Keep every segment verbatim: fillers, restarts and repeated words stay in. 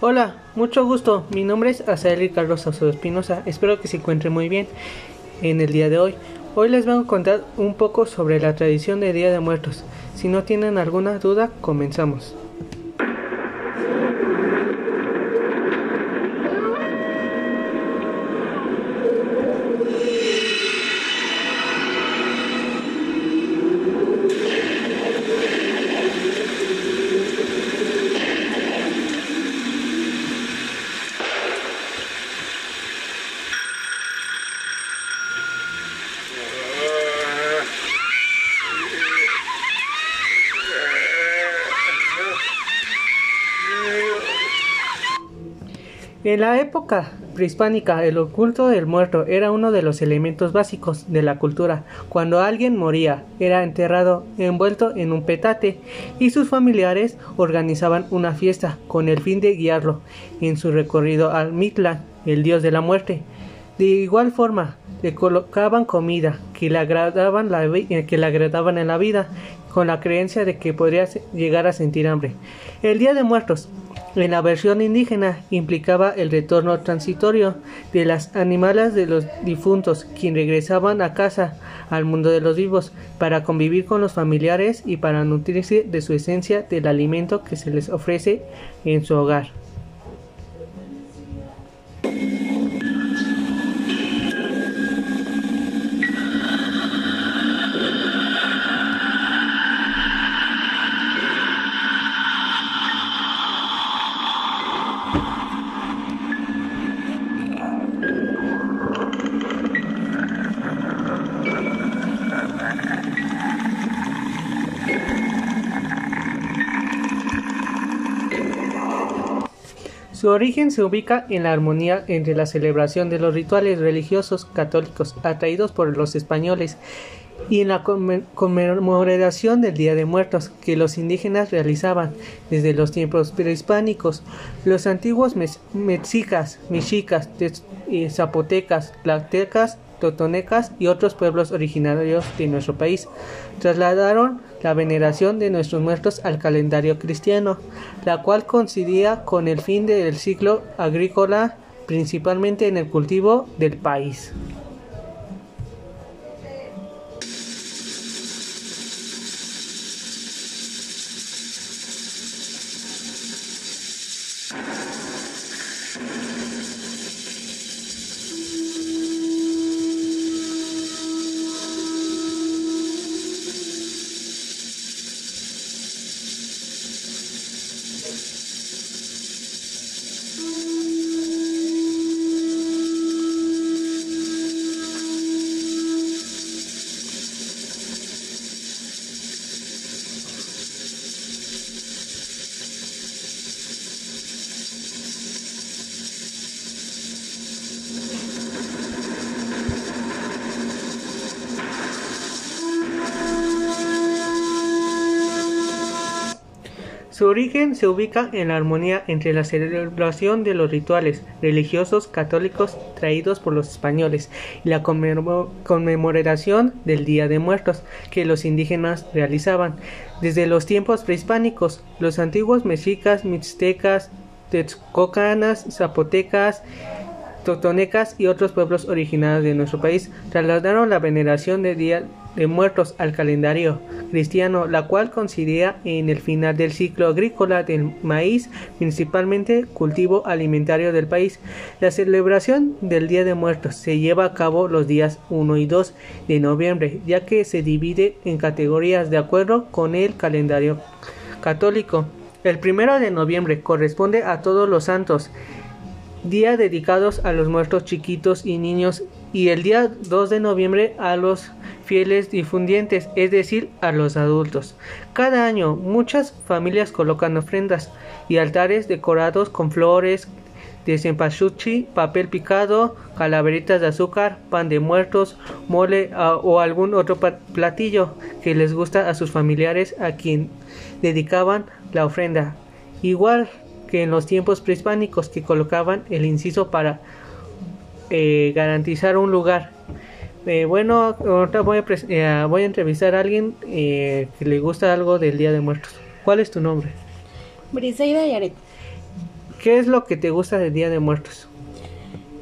Hola, mucho gusto, mi nombre es Asael Ricardo Saúl Espinoza, espero que se encuentren muy bien en el día de hoy. Hoy les voy a contar un poco sobre la tradición de Día de Muertos. Si no tienen alguna duda, comenzamos. En la época prehispánica, el culto del muerto era uno de los elementos básicos de la cultura. Cuando alguien moría, era enterrado envuelto en un petate y sus familiares organizaban una fiesta con el fin de guiarlo en su recorrido al Mictlán, el dios de la muerte. De igual forma, le colocaban comida que le agradaban, la que le agradaban en la vida, con la creencia de que podría llegar a sentir hambre. El Día de Muertos, en la versión indígena, implicaba el retorno transitorio de las animales de los difuntos, quienes regresaban a casa, al mundo de los vivos, para convivir con los familiares y para nutrirse de su esencia del alimento que se les ofrece en su hogar. Su origen se ubica en la armonía entre la celebración de los rituales religiosos católicos atraídos por los españoles y en la conmemoración del Día de Muertos que los indígenas realizaban desde los tiempos prehispánicos. Los antiguos mexicas, mexicas, zapotecas, tlaxcaltecas, totonecas y otros pueblos originarios de nuestro país trasladaron la veneración de nuestros muertos al calendario cristiano, la cual coincidía con el fin del ciclo agrícola, principalmente en el cultivo del país. Su origen se ubica en la armonía entre la celebración de los rituales religiosos católicos traídos por los españoles y la conmemoración del Día de Muertos que los indígenas realizaban. Desde los tiempos prehispánicos, los antiguos mexicas, mixtecas, texcocanas, zapotecas, totonecas y otros pueblos originarios de nuestro país trasladaron la veneración del Día de Muertos al calendario cristiano, la cual coincidía en el final del ciclo agrícola del maíz, principalmente cultivo alimentario del país. La celebración del Día de Muertos se lleva a cabo los días uno y dos de noviembre, ya que se divide en categorías de acuerdo con el calendario católico. El primero de noviembre corresponde a Todos los Santos, día dedicados a los muertos chiquitos y niños y el día dos de noviembre a los fieles difundientes, es decir, a los adultos. Cada año muchas familias colocan ofrendas y altares decorados con flores de cempasúchil, papel picado, calaveritas de azúcar, pan de muertos, mole a, o algún otro platillo que les gusta a sus familiares a quien dedicaban la ofrenda. Igual que en los tiempos prehispánicos, que colocaban el inciso para eh, garantizar un lugar. Eh, bueno, ahorita voy a, eh, voy a entrevistar a alguien eh, que le gusta algo del Día de Muertos. ¿Cuál es tu nombre? Briseida Yaret. ¿Qué es lo que te gusta del Día de Muertos?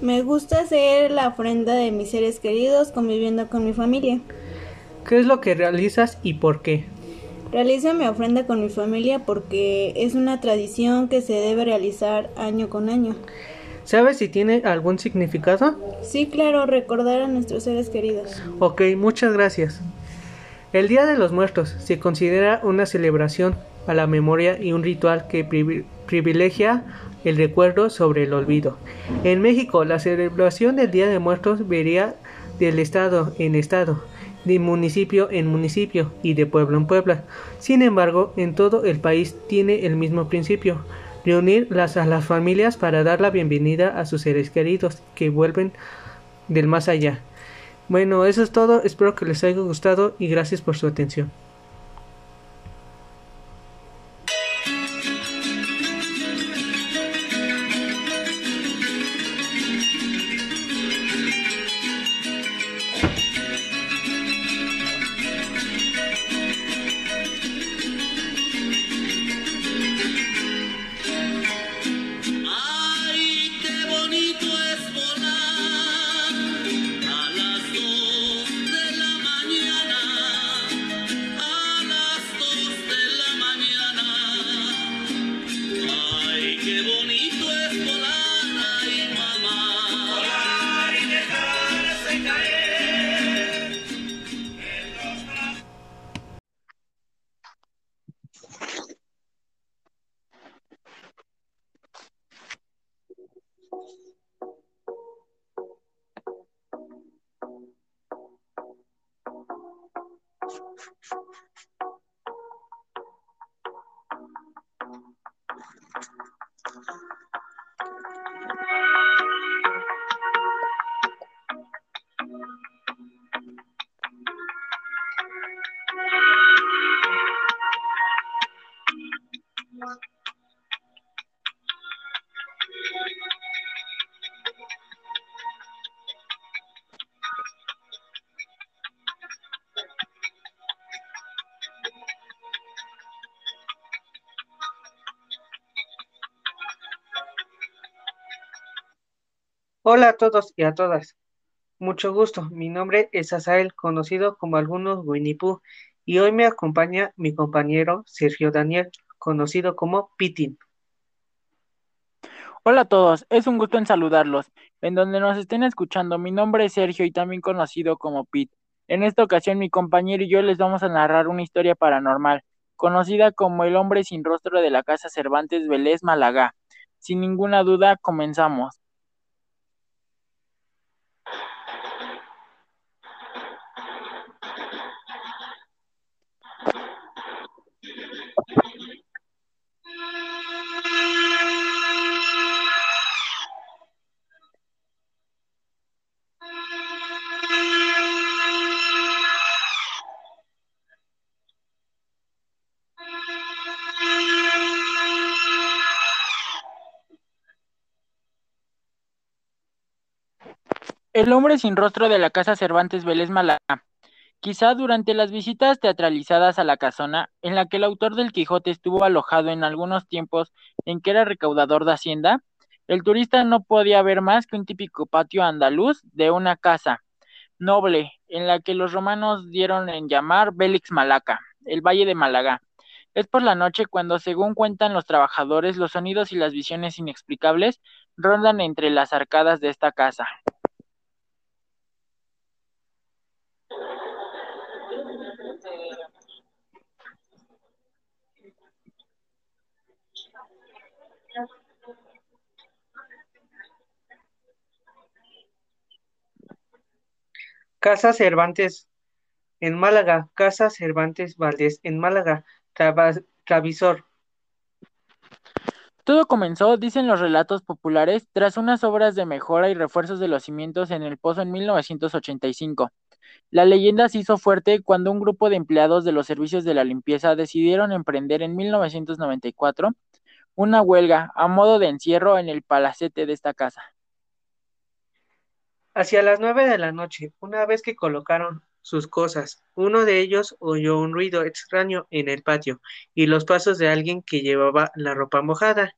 Me gusta hacer la ofrenda de mis seres queridos, conviviendo con mi familia. ¿Qué es lo que realizas y por qué? Realizo mi ofrenda con mi familia porque es una tradición que se debe realizar año con año. ¿Sabes si tiene algún significado? Sí, claro, recordar a nuestros seres queridos. Ok, muchas gracias. El Día de los Muertos se considera una celebración a la memoria y un ritual que privi- privilegia el recuerdo sobre el olvido. En México, la celebración del Día de Muertos varía del estado en estado, de municipio en municipio y de pueblo en pueblo. Sin embargo, en todo el país tiene el mismo principio: reunir las, a las familias para dar la bienvenida a sus seres queridos que vuelven del más allá. Bueno, eso es todo. Espero que les haya gustado y gracias por su atención. Hola a todos y a todas, mucho gusto, mi nombre es Hazael, conocido como algunos Winipú, y hoy me acompaña mi compañero Sergio Daniel, conocido como Pitín. Hola a todos, es un gusto en saludarlos. En donde nos estén escuchando, mi nombre es Sergio y también conocido como Pit. En esta ocasión mi compañero y yo les vamos a narrar una historia paranormal, conocida como el hombre sin rostro de la Casa Cervantes Vélez-Málaga. Sin ninguna duda, comenzamos. El hombre sin rostro de la Casa Cervantes Vélez-Málaga. Quizá durante las visitas teatralizadas a la casona, en la que el autor del Quijote estuvo alojado en algunos tiempos en que era recaudador de hacienda, el turista no podía ver más que un típico patio andaluz de una casa noble, en la que los romanos dieron en llamar Vélix Malaca, el Valle de Málaga. Es por la noche cuando, según cuentan los trabajadores, los sonidos y las visiones inexplicables rondan entre las arcadas de esta casa. Casa Cervantes en Málaga, Casa Cervantes Valdés en Málaga, Travisor. Todo comenzó, dicen los relatos populares, tras unas obras de mejora y refuerzos de los cimientos en el pozo en mil novecientos ochenta y cinco. La leyenda se hizo fuerte cuando un grupo de empleados de los servicios de la limpieza decidieron emprender en mil novecientos noventa y cuatro una huelga a modo de encierro en el palacete de esta casa. Hacia las nueve de la noche, una vez que colocaron sus cosas, uno de ellos oyó un ruido extraño en el patio y los pasos de alguien que llevaba la ropa mojada.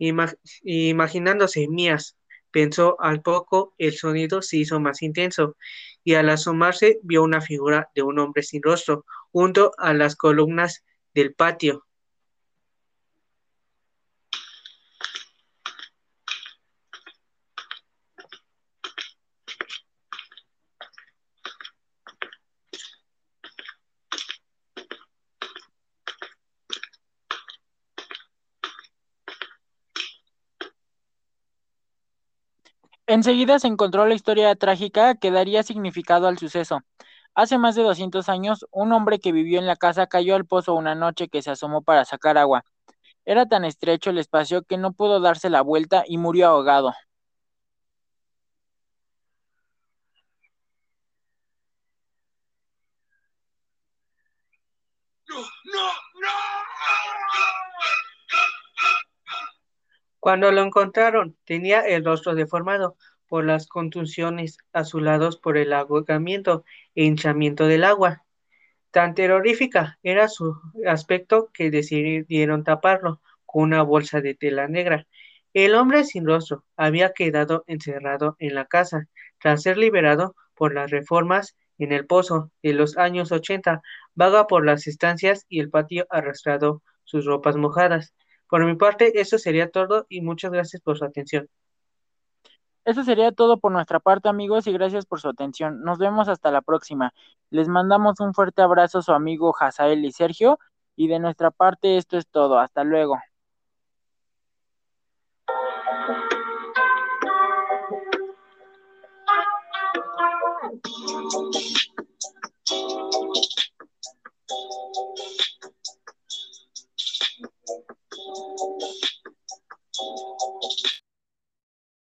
Imag- imaginándose mías, pensó. Al poco el sonido se hizo más intenso y al asomarse vio una figura de un hombre sin rostro junto a las columnas del patio. Enseguida se encontró la historia trágica que daría significado al suceso. Hace más de doscientos años, un hombre que vivió en la casa cayó al pozo una noche que se asomó para sacar agua. Era tan estrecho el espacio que no pudo darse la vuelta y murió ahogado. ¡No, no, no! Cuando lo encontraron, tenía el rostro deformado por las contusiones, azulados por el agotamiento e hinchamiento del agua. Tan terrorífica era su aspecto que decidieron taparlo con una bolsa de tela negra. El hombre sin rostro había quedado encerrado en la casa tras ser liberado por las reformas en el pozo de los años ochenta. Vaga por las estancias y el patio arrastrando sus ropas mojadas. Por mi parte, eso sería todo y muchas gracias por su atención. Eso sería todo por nuestra parte, amigos, y gracias por su atención. Nos vemos hasta la próxima. Les mandamos un fuerte abrazo a su amigo Hazael y Sergio, y de nuestra parte esto es todo. Hasta luego.